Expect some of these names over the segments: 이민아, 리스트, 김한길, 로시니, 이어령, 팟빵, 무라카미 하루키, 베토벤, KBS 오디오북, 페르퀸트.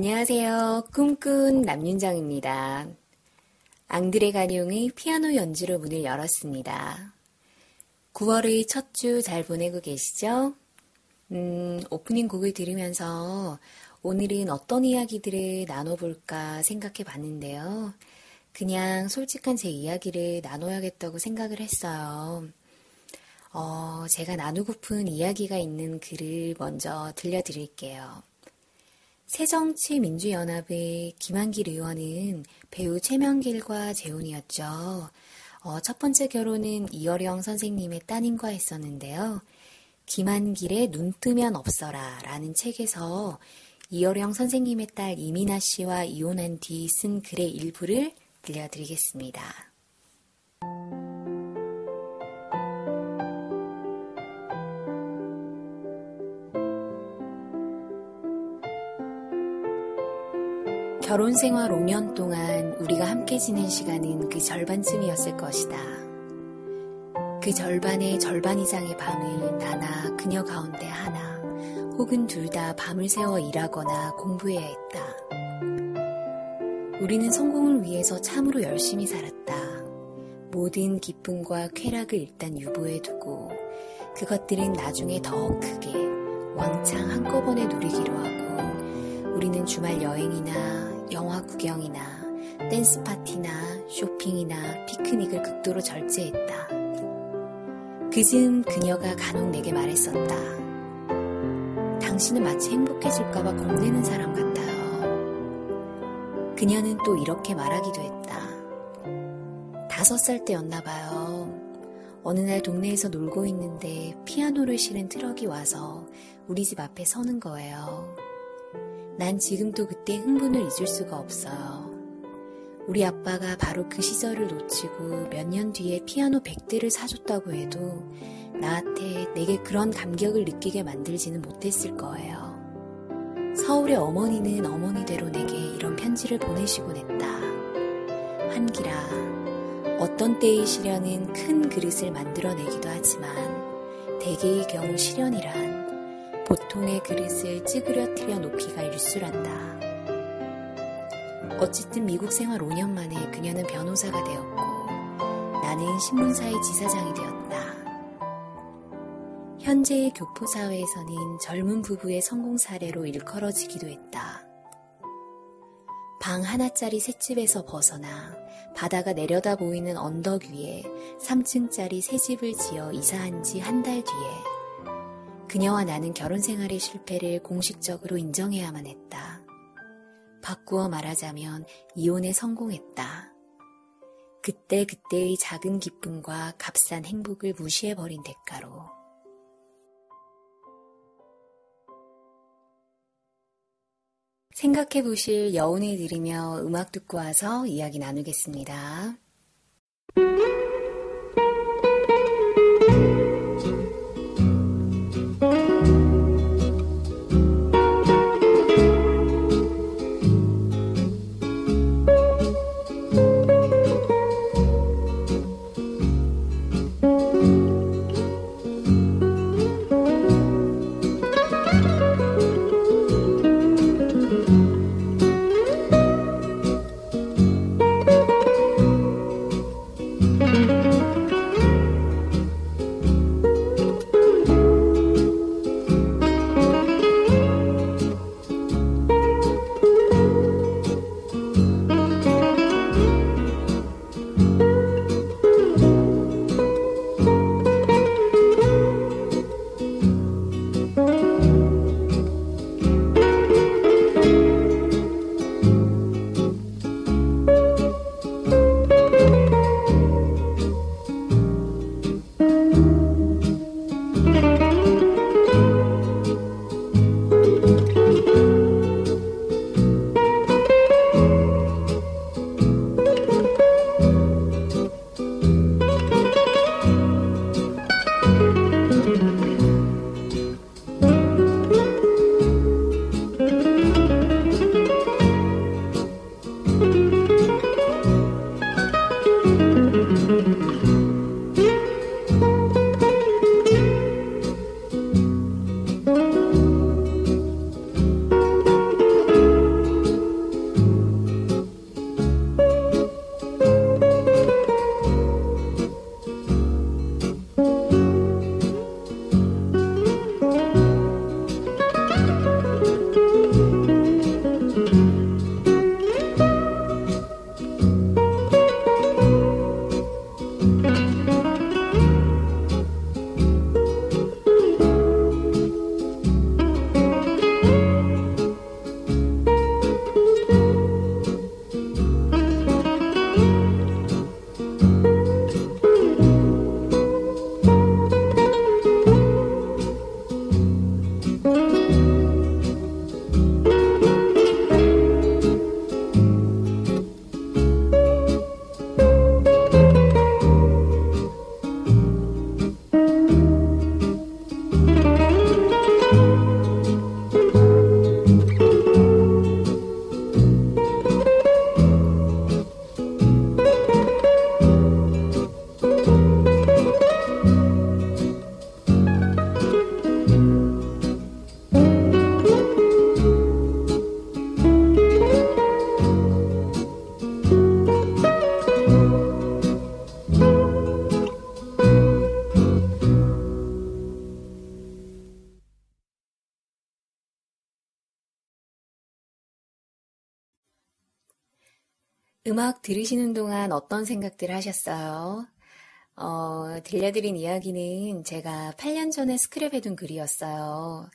안녕하세요. 꿈꾼 남윤정입니다. 앙드레 가뇽의 피아노 연주로 문을 열었습니다. 9월의 첫 주 잘 보내고 계시죠? 오프닝 곡을 들으면서 오늘은 어떤 이야기들을 나눠볼까 생각해 봤는데요. 그냥 솔직한 제 이야기를 나눠야겠다고 생각을 했어요. 제가 나누고픈 이야기가 있는 글을 먼저 들려드릴게요. 새정치민주연합의 김한길 의원은 배우 최명길과 재혼이었죠. 첫 번째 결혼은 이어령 선생님의 따님과 했었는데요. 김한길의 눈 뜨면 없어라 라는 책에서 이어령 선생님의 딸 이민아 씨와 이혼한 뒤 쓴 글의 일부를 들려드리겠습니다. 결혼 생활 5년 동안 우리가 함께 지낸 시간은 그 절반쯤이었을 것이다. 그 절반의 절반 이상의 밤을 나나 그녀 가운데 하나 혹은 둘 다 밤을 새워 일하거나 공부해야 했다. 우리는 성공을 위해서 참으로 열심히 살았다. 모든 기쁨과 쾌락을 일단 유보해두고 그것들은 나중에 더 크게 왕창 한꺼번에 누리기로 하고 우리는 주말 여행이나 영화 구경이나 댄스 파티나 쇼핑이나 피크닉을 극도로 절제했다. 그즈음 그녀가 간혹 내게 말했었다. 당신은 마치 행복해질까봐 겁내는 사람 같아요. 그녀는 또 이렇게 말하기도 했다. 5살 때였나봐요. 어느 날 동네에서 놀고 있는데 피아노를 실은 트럭이 와서 우리 집 앞에 서는 거예요. 난 지금도 그때 흥분을 잊을 수가 없어요. 우리 아빠가 바로 그 시절을 놓치고 몇 년 뒤에 피아노 100대를 사줬다고 해도 나한테 내게 그런 감격을 느끼게 만들지는 못했을 거예요. 서울의 어머니는 어머니대로 내게 이런 편지를 보내시곤 했다. 한길아, 어떤 때의 시련은 큰 그릇을 만들어내기도 하지만 대개의 경우 시련이란 보통의 그릇을 찌그러뜨려 높이가 일수란다. 어쨌든 미국 생활 5년 만에 그녀는 변호사가 되었고 나는 신문사의 지사장이 되었다. 현재의 교포사회에서는 젊은 부부의 성공 사례로 일컬어지기도 했다. 방 하나짜리 새집에서 벗어나 바다가 내려다 보이는 언덕 위에 3층짜리 새집을 지어 이사한 지 한 달 뒤에 그녀와 나는 결혼 생활의 실패를 공식적으로 인정해야만 했다. 바꾸어 말하자면 이혼에 성공했다. 그때그때의 작은 기쁨과 값싼 행복을 무시해버린 대가로. 생각해보실 여운을 들으며 음악 듣고 와서 이야기 나누겠습니다. 음악 들으시는 동안 어떤 생각들 하셨어요? 들려드린 이야기는 제가 8년 전에 스크랩해둔 글이었어요.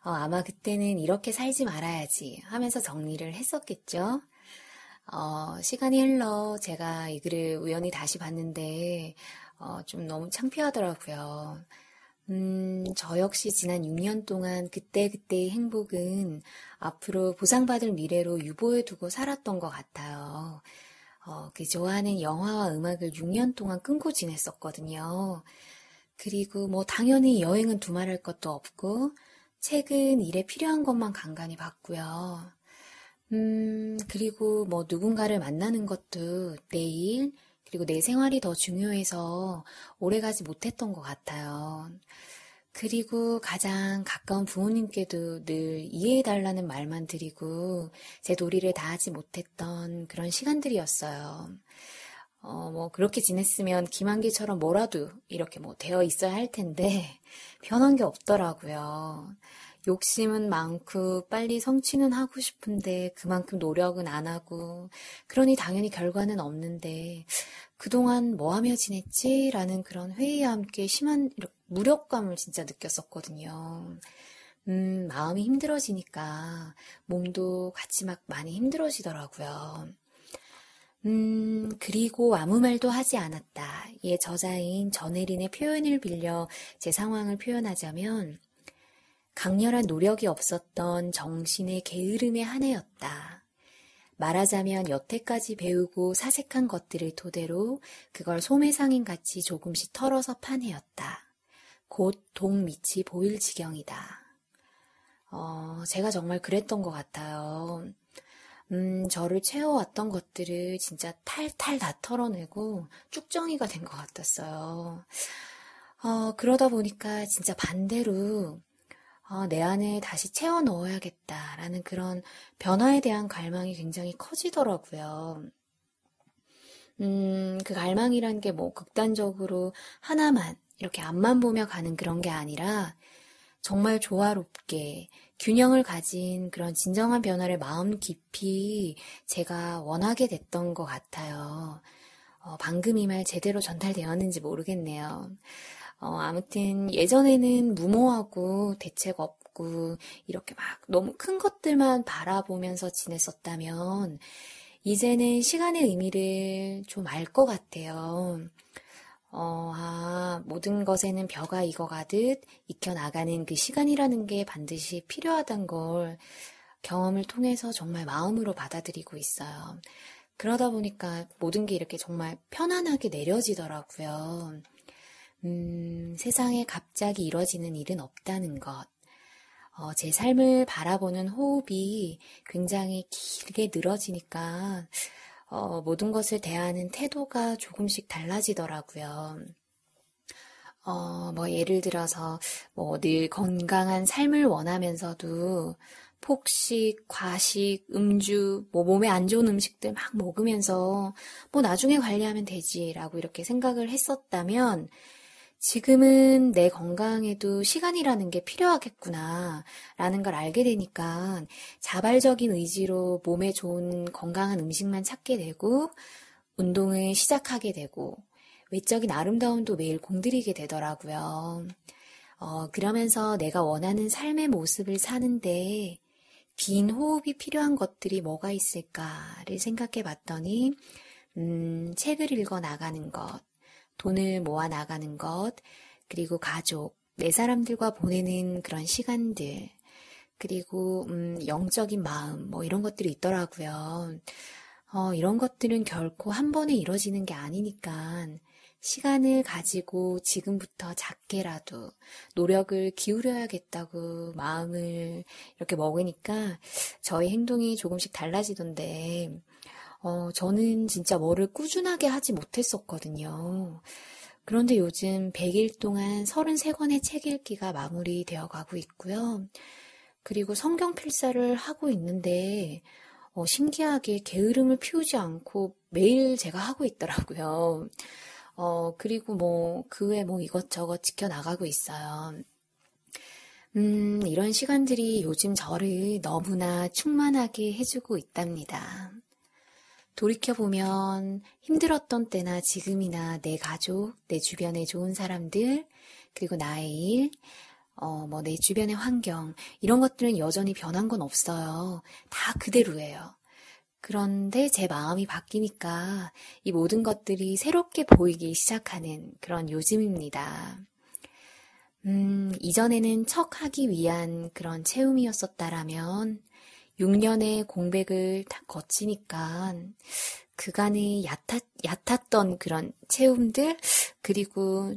아마 그때는 이렇게 살지 말아야지 하면서 정리를 했었겠죠. 시간이 흘러 제가 이 글을 우연히 다시 봤는데 좀 너무 창피하더라고요. 저 역시 지난 6년 동안 그때그때의 행복은 앞으로 보상받을 미래로 유보해두고 살았던 것 같아요. 그 좋아하는 영화와 음악을 6년 동안 끊고 지냈었거든요. 그리고 당연히 여행은 두말할 것도 없고 책은 일에 필요한 것만 간간히 봤고요. 그리고 누군가를 만나는 것도 내 일, 그리고 내 생활이 더 중요해서 오래가지 못했던 것 같아요. 그리고 가장 가까운 부모님께도 늘 이해해달라는 말만 드리고 제 도리를 다하지 못했던 그런 시간들이었어요. 그렇게 지냈으면 김한길처럼 뭐라도 이렇게 되어 있어야 할 텐데 변한 게 없더라고요. 욕심은 많고 빨리 성취는 하고 싶은데 그만큼 노력은 안 하고 그러니 당연히 결과는 없는데 그동안 뭐하며 지냈지? 라는 그런 회의와 함께 심한 무력감을 진짜 느꼈었거든요. 마음이 힘들어지니까 몸도 같이 많이 힘들어지더라고요. 그리고 아무 말도 하지 않았다. 예, 저자인 전혜린의 표현을 빌려 제 상황을 표현하자면 강렬한 노력이 없었던 정신의 게으름의 한 해였다. 말하자면 여태까지 배우고 사색한 것들을 토대로 그걸 소매상인같이 조금씩 털어서 판 해였다. 곧 동밑이 보일 지경이다. 제가 정말 그랬던 것 같아요. 저를 채워왔던 것들을 진짜 탈탈 다 털어내고 쭉정이가 된 것 같았어요. 그러다 보니까 진짜 반대로 내 안에 다시 채워 넣어야겠다라는 그런 변화에 대한 갈망이 굉장히 커지더라고요. 그 갈망이란 게 극단적으로 하나만 이렇게 앞만 보며 가는 그런 게 아니라 정말 조화롭게 균형을 가진 그런 진정한 변화를 마음 깊이 제가 원하게 됐던 것 같아요. 방금 이 말 제대로 전달되었는지 모르겠네요. 아무튼 예전에는 무모하고 대책 없고 이렇게 너무 큰 것들만 바라보면서 지냈었다면 이제는 시간의 의미를 좀 알 것 같아요. 모든 것에는 벼가 익어가듯 익혀나가는 그 시간이라는 게 반드시 필요하단 걸 경험을 통해서 정말 마음으로 받아들이고 있어요. 그러다 보니까 모든 게 이렇게 정말 편안하게 내려지더라고요. 세상에 갑자기 이뤄지는 일은 없다는 것. 제 삶을 바라보는 호흡이 굉장히 길게 늘어지니까 모든 것을 대하는 태도가 조금씩 달라지더라고요. 예를 들어서 늘 건강한 삶을 원하면서도 폭식, 과식, 음주, 몸에 안 좋은 음식들 막 먹으면서 나중에 관리하면 되지라고 이렇게 생각을 했었다면 지금은 내 건강에도 시간이라는 게 필요하겠구나 라는 걸 알게 되니까 자발적인 의지로 몸에 좋은 건강한 음식만 찾게 되고 운동을 시작하게 되고 외적인 아름다움도 매일 공들이게 되더라고요. 그러면서 내가 원하는 삶의 모습을 사는데 긴 호흡이 필요한 것들이 뭐가 있을까를 생각해 봤더니 책을 읽어 나가는 것, 돈을 모아 나가는 것, 그리고 가족, 내 사람들과 보내는 그런 시간들, 그리고 영적인 마음, 이런 것들이 있더라고요. 이런 것들은 결코 한 번에 이뤄지는 게 아니니까 시간을 가지고 지금부터 작게라도 노력을 기울여야겠다고 마음을 이렇게 먹으니까 저의 행동이 조금씩 달라지던데 저는 진짜 뭐를 꾸준하게 하지 못했었거든요. 그런데 요즘 100일 동안 33권의 책 읽기가 마무리되어 가고 있고요. 그리고 성경 필사를 하고 있는데 신기하게 게으름을 피우지 않고 매일 제가 하고 있더라고요. 그리고 그 외 이것저것 지켜나가고 있어요. 이런 시간들이 요즘 저를 너무나 충만하게 해주고 있답니다. 돌이켜보면 힘들었던 때나 지금이나 내 가족, 내 주변의 좋은 사람들, 그리고 나의 일, 내 주변의 환경, 이런 것들은 여전히 변한 건 없어요. 다 그대로예요. 그런데 제 마음이 바뀌니까 이 모든 것들이 새롭게 보이기 시작하는 그런 요즘입니다. 이전에는 척하기 위한 그런 체험이었었다라면 6년의 공백을 다 거치니까 그간의 얕았던 그런 체험들, 그리고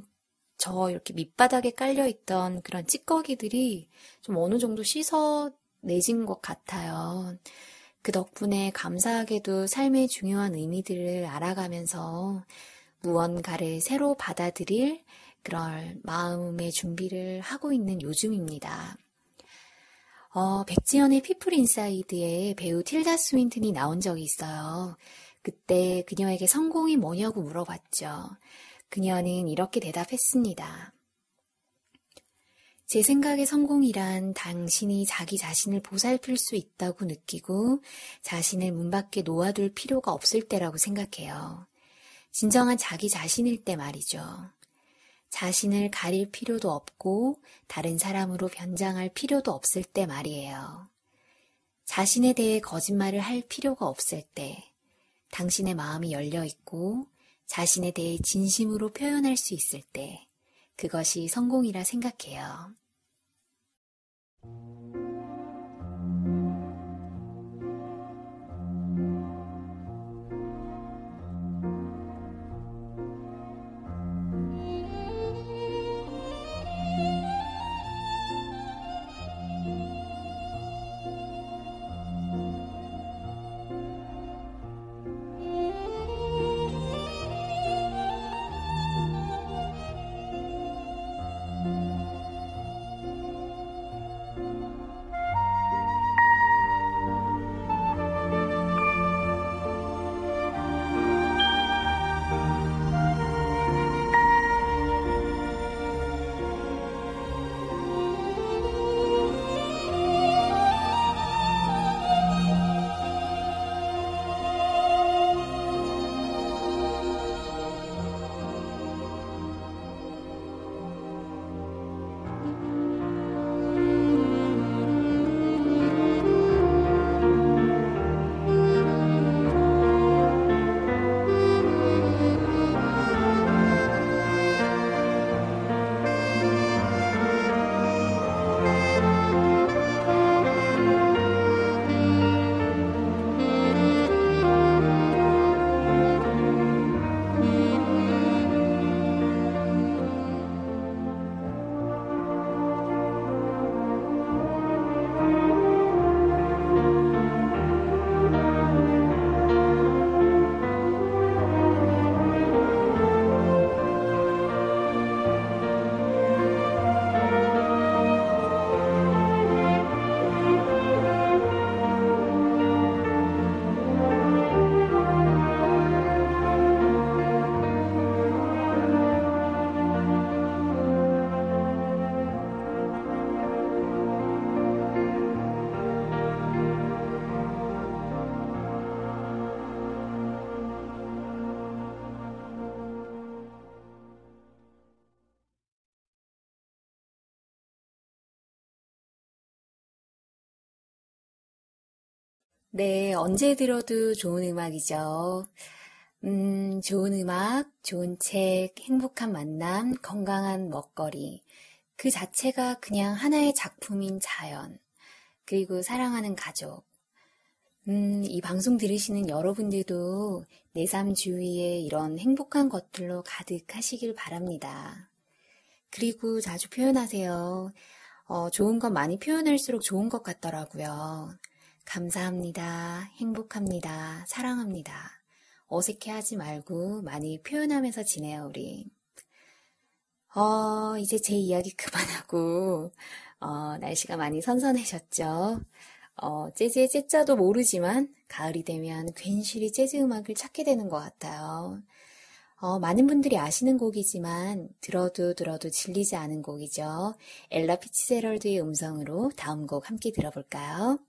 저 이렇게 밑바닥에 깔려있던 그런 찌꺼기들이 좀 어느 정도 씻어내진 것 같아요. 그 덕분에 감사하게도 삶의 중요한 의미들을 알아가면서 무언가를 새로 받아들일 그럴 마음의 준비를 하고 있는 요즘입니다. 백지연의 피플 인사이드에 배우 틸다 스윈튼이 나온 적이 있어요. 그때 그녀에게 성공이 뭐냐고 물어봤죠. 그녀는 이렇게 대답했습니다. 제 생각에 성공이란 당신이 자기 자신을 보살필 수 있다고 느끼고 자신을 문 밖에 놓아둘 필요가 없을 때라고 생각해요. 진정한 자기 자신일 때 말이죠. 자신을 가릴 필요도 없고 다른 사람으로 변장할 필요도 없을 때 말이에요. 자신에 대해 거짓말을 할 필요가 없을 때 당신의 마음이 열려 있고 자신에 대해 진심으로 표현할 수 있을 때 그것이 성공이라 생각해요. 네, 언제 들어도 좋은 음악이죠. 좋은 음악, 좋은 책, 행복한 만남, 건강한 먹거리. 그 자체가 그냥 하나의 작품인 자연, 그리고 사랑하는 가족. 이 방송 들으시는 여러분들도 내 삶 주위에 이런 행복한 것들로 가득하시길 바랍니다. 그리고 자주 표현하세요. 좋은 건 많이 표현할수록 좋은 것 같더라고요. 감사합니다. 행복합니다. 사랑합니다. 어색해하지 말고 많이 표현하면서 지내요, 우리. 이제 제 이야기 그만하고 날씨가 많이 선선해졌죠. 재즈의 재자도 모르지만 가을이 되면 괜시리 재즈 음악을 찾게 되는 것 같아요. 많은 분들이 아시는 곡이지만 들어도 질리지 않은 곡이죠. 엘라 피츠제럴드의 음성으로 다음 곡 함께 들어볼까요?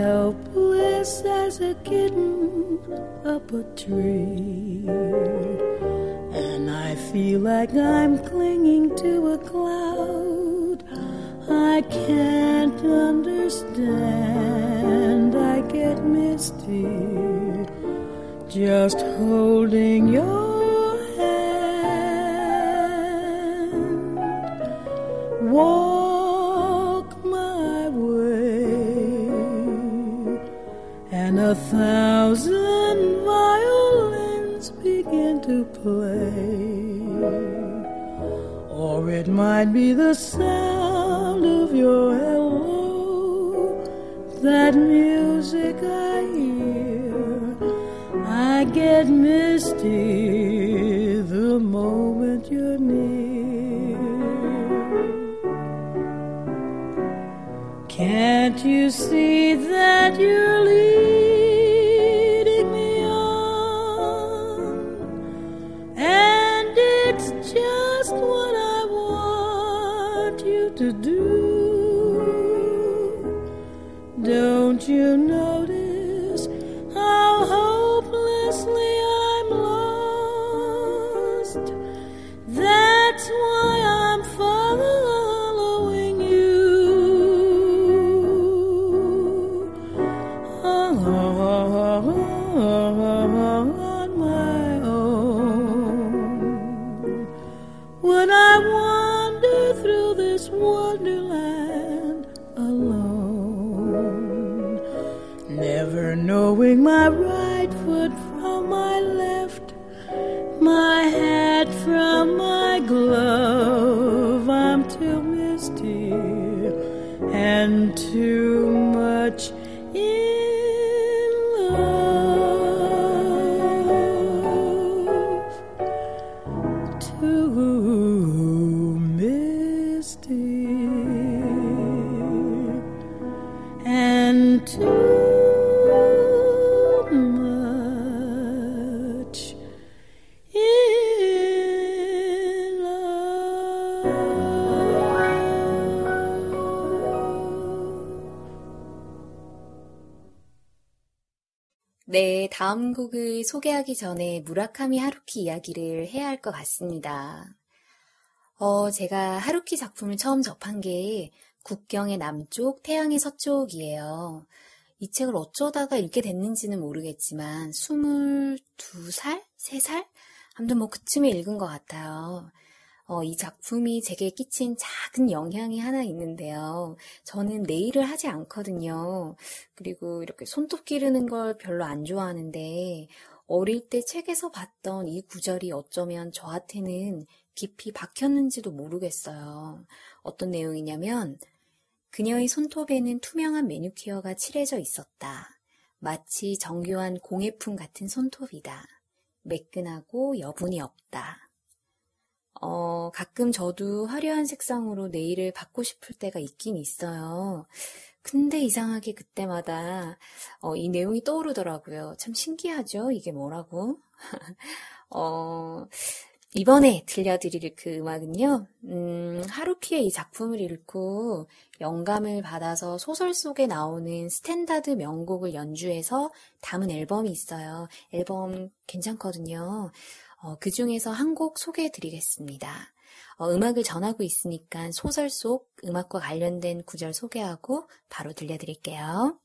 helpless as a kitten up a tree. And I feel like I'm clinging to a cloud. I can't understand, I get misty. Just holding your hand. Walk my way. And 1,000 violins begin to play. Or it might be the sound of your hello. That music I hear, I get misty the moment you're near. Can't you see that you're leading me on? And it's just what I want you to do. Don't you notice how hopelessly I'm lost? That's why I'm following you. On my own, when I wander through this wonderland alone, never knowing my right foot from my left, my hat from my glove. I'm too misty and too much in love. Too misty and too much in love. 네, 다음 곡을 소개하기 전에 무라카미 하루키 이야기를 해야 할 것 같습니다. 제가 하루키 작품을 처음 접한 게 국경의 남쪽, 태양의 서쪽이에요. 이 책을 어쩌다가 읽게 됐는지는 모르겠지만 22살? 3살? 아무튼 뭐 그쯤에 읽은 것 같아요. 이 작품이 제게 끼친 작은 영향이 하나 있는데요. 저는 네일을 하지 않거든요. 그리고 이렇게 손톱 기르는 걸 별로 안 좋아하는데 어릴 때 책에서 봤던 이 구절이 어쩌면 저한테는 깊이 박혔는지도 모르겠어요. 어떤 내용이냐면 그녀의 손톱에는 투명한 매니큐어가 칠해져 있었다. 마치 정교한 공예품 같은 손톱이다. 매끈하고 여분이 없다. 가끔 저도 화려한 색상으로 네일을 받고 싶을 때가 있긴 있어요. 근데 이상하게 그때마다 이 내용이 떠오르더라고요. 참 신기하죠? 이게 뭐라고? 이번에 들려드릴 그 음악은요, 하루키의 이 작품을 읽고 영감을 받아서 소설 속에 나오는 스탠다드 명곡을 연주해서 담은 앨범이 있어요. 앨범 괜찮거든요. 그 중에서 한 곡 소개해드리겠습니다. 음악을 전하고 있으니까 소설 속 음악과 관련된 구절 소개하고 바로 들려드릴게요.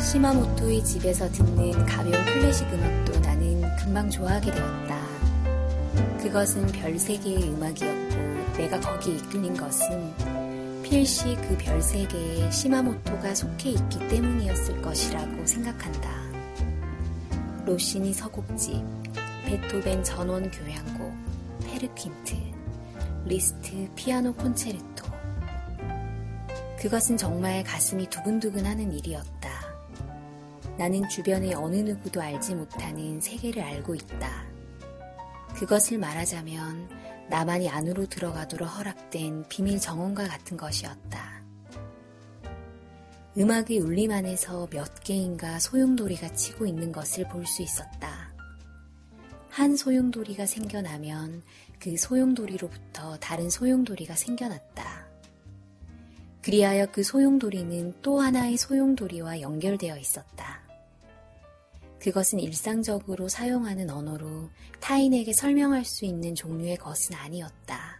시마모토의 집에서 듣는 가벼운 클래식 음악도 나는 금방 좋아하게 되었다. 그것은 별세계의 음악이었고 내가 거기에 이끌린 것은 필시 그 별세계에 시마모토가 속해 있기 때문이었을 것이라고 생각한다. 로시니 서곡집, 베토벤 전원 교향곡, 페르퀸트, 리스트 피아노 콘체르토. 그것은 정말 가슴이 두근두근하는 일이었다. 나는 주변의 어느 누구도 알지 못하는 세계를 알고 있다. 그것을 말하자면 나만이 안으로 들어가도록 허락된 비밀 정원과 같은 것이었다. 음악의 울림 안에서 몇 개인가 소용돌이가 치고 있는 것을 볼 수 있었다. 한 소용돌이가 생겨나면 그 소용돌이로부터 다른 소용돌이가 생겨났다. 그리하여 그 소용돌이는 또 하나의 소용돌이와 연결되어 있었다. 그것은 일상적으로 사용하는 언어로 타인에게 설명할 수 있는 종류의 것은 아니었다.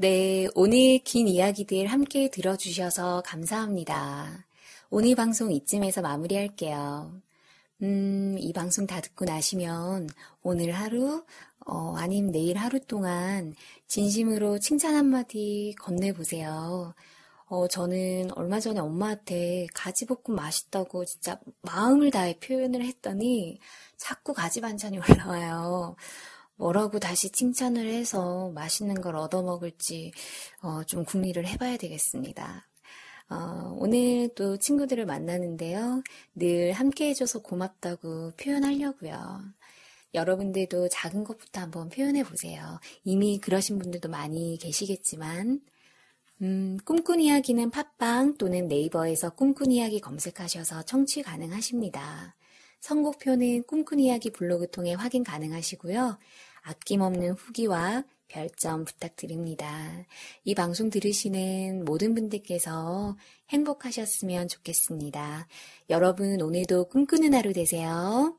네, 오늘 긴 이야기들 함께 들어주셔서 감사합니다. 오늘 방송 이쯤에서 마무리할게요. 이 방송 다 듣고 나시면 오늘 하루, 아님 내일 하루 동안 진심으로 칭찬 한마디 건네보세요. 저는 얼마 전에 엄마한테 가지볶음 맛있다고 진짜 마음을 다해 표현을 했더니 자꾸 가지 반찬이 올라와요. 뭐라고 다시 칭찬을 해서 맛있는 걸 얻어먹을지 좀 궁리를 해봐야 되겠습니다. 오늘 또 친구들을 만나는데요. 늘 함께 해줘서 고맙다고 표현하려고요. 여러분들도 작은 것부터 한번 표현해보세요. 이미 그러신 분들도 많이 계시겠지만 꿈꾼 이야기는 팟빵 또는 네이버에서 꿈꾼 이야기 검색하셔서 청취 가능하십니다. 선곡표는 꿈꾼 이야기 블로그 통해 확인 가능하시고요. 아낌없는 후기와 별점 부탁드립니다. 이 방송 들으시는 모든 분들께서 행복하셨으면 좋겠습니다. 여러분 오늘도 꿈꾸는 하루 되세요.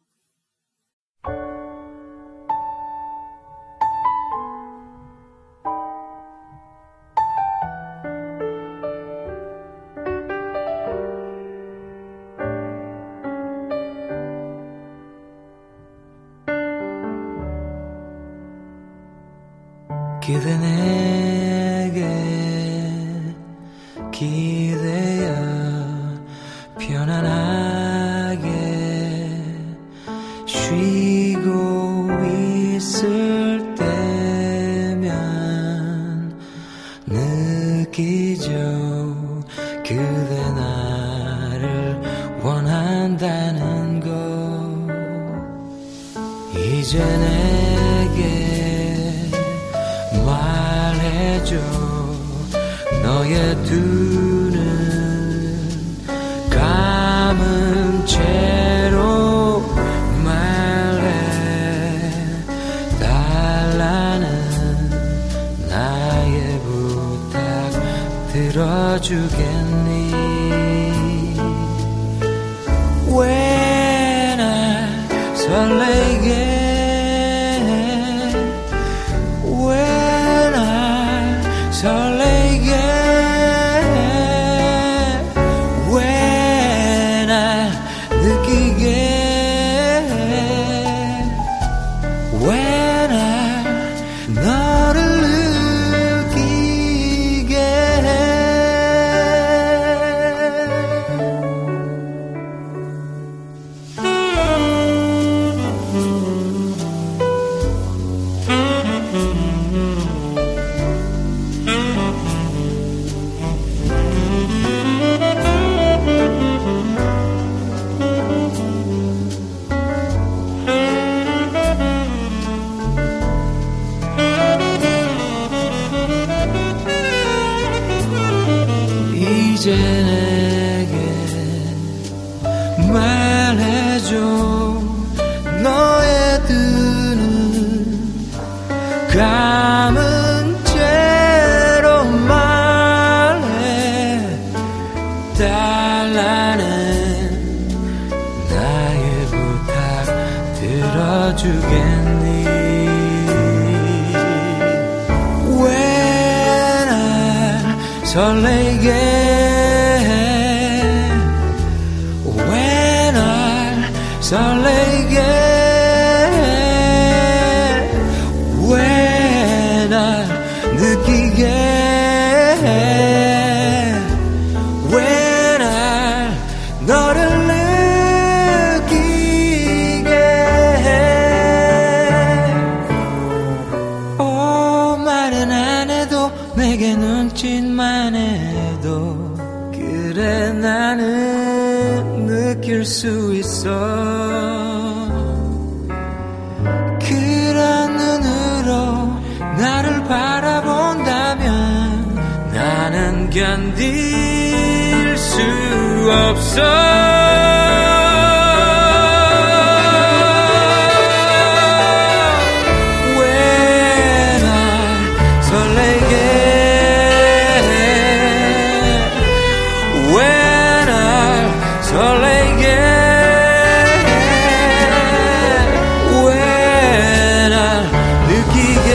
그대 내게 기대어 편안하게 쉬고 있을 때면 느끼죠. 그대 나를 원한다는 것. 이제 내게 말해줘. 너의 두 눈 감은 채로 말해달라는 나의 부탁 들어주겠니? 왜 날 설레게 설레게 왜 날 느끼게 왜 날 너를 느끼게 이제 내게 말해줘. 너의 두 눈 감은 채로 말해달라는 나의 부탁 들어주겠니? 왜 날 설레게 설레게 왜 날 느끼게 왜 날 너를 느끼게 말은 안 해도 내게 눈짓만 해도 그래 나는 느낄 수 있어. 견딜 수 없어. 왜 날 설레게 왜 날 설레게 왜 날 느끼게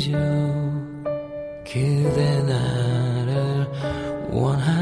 느끼죠. 그대 나를 원하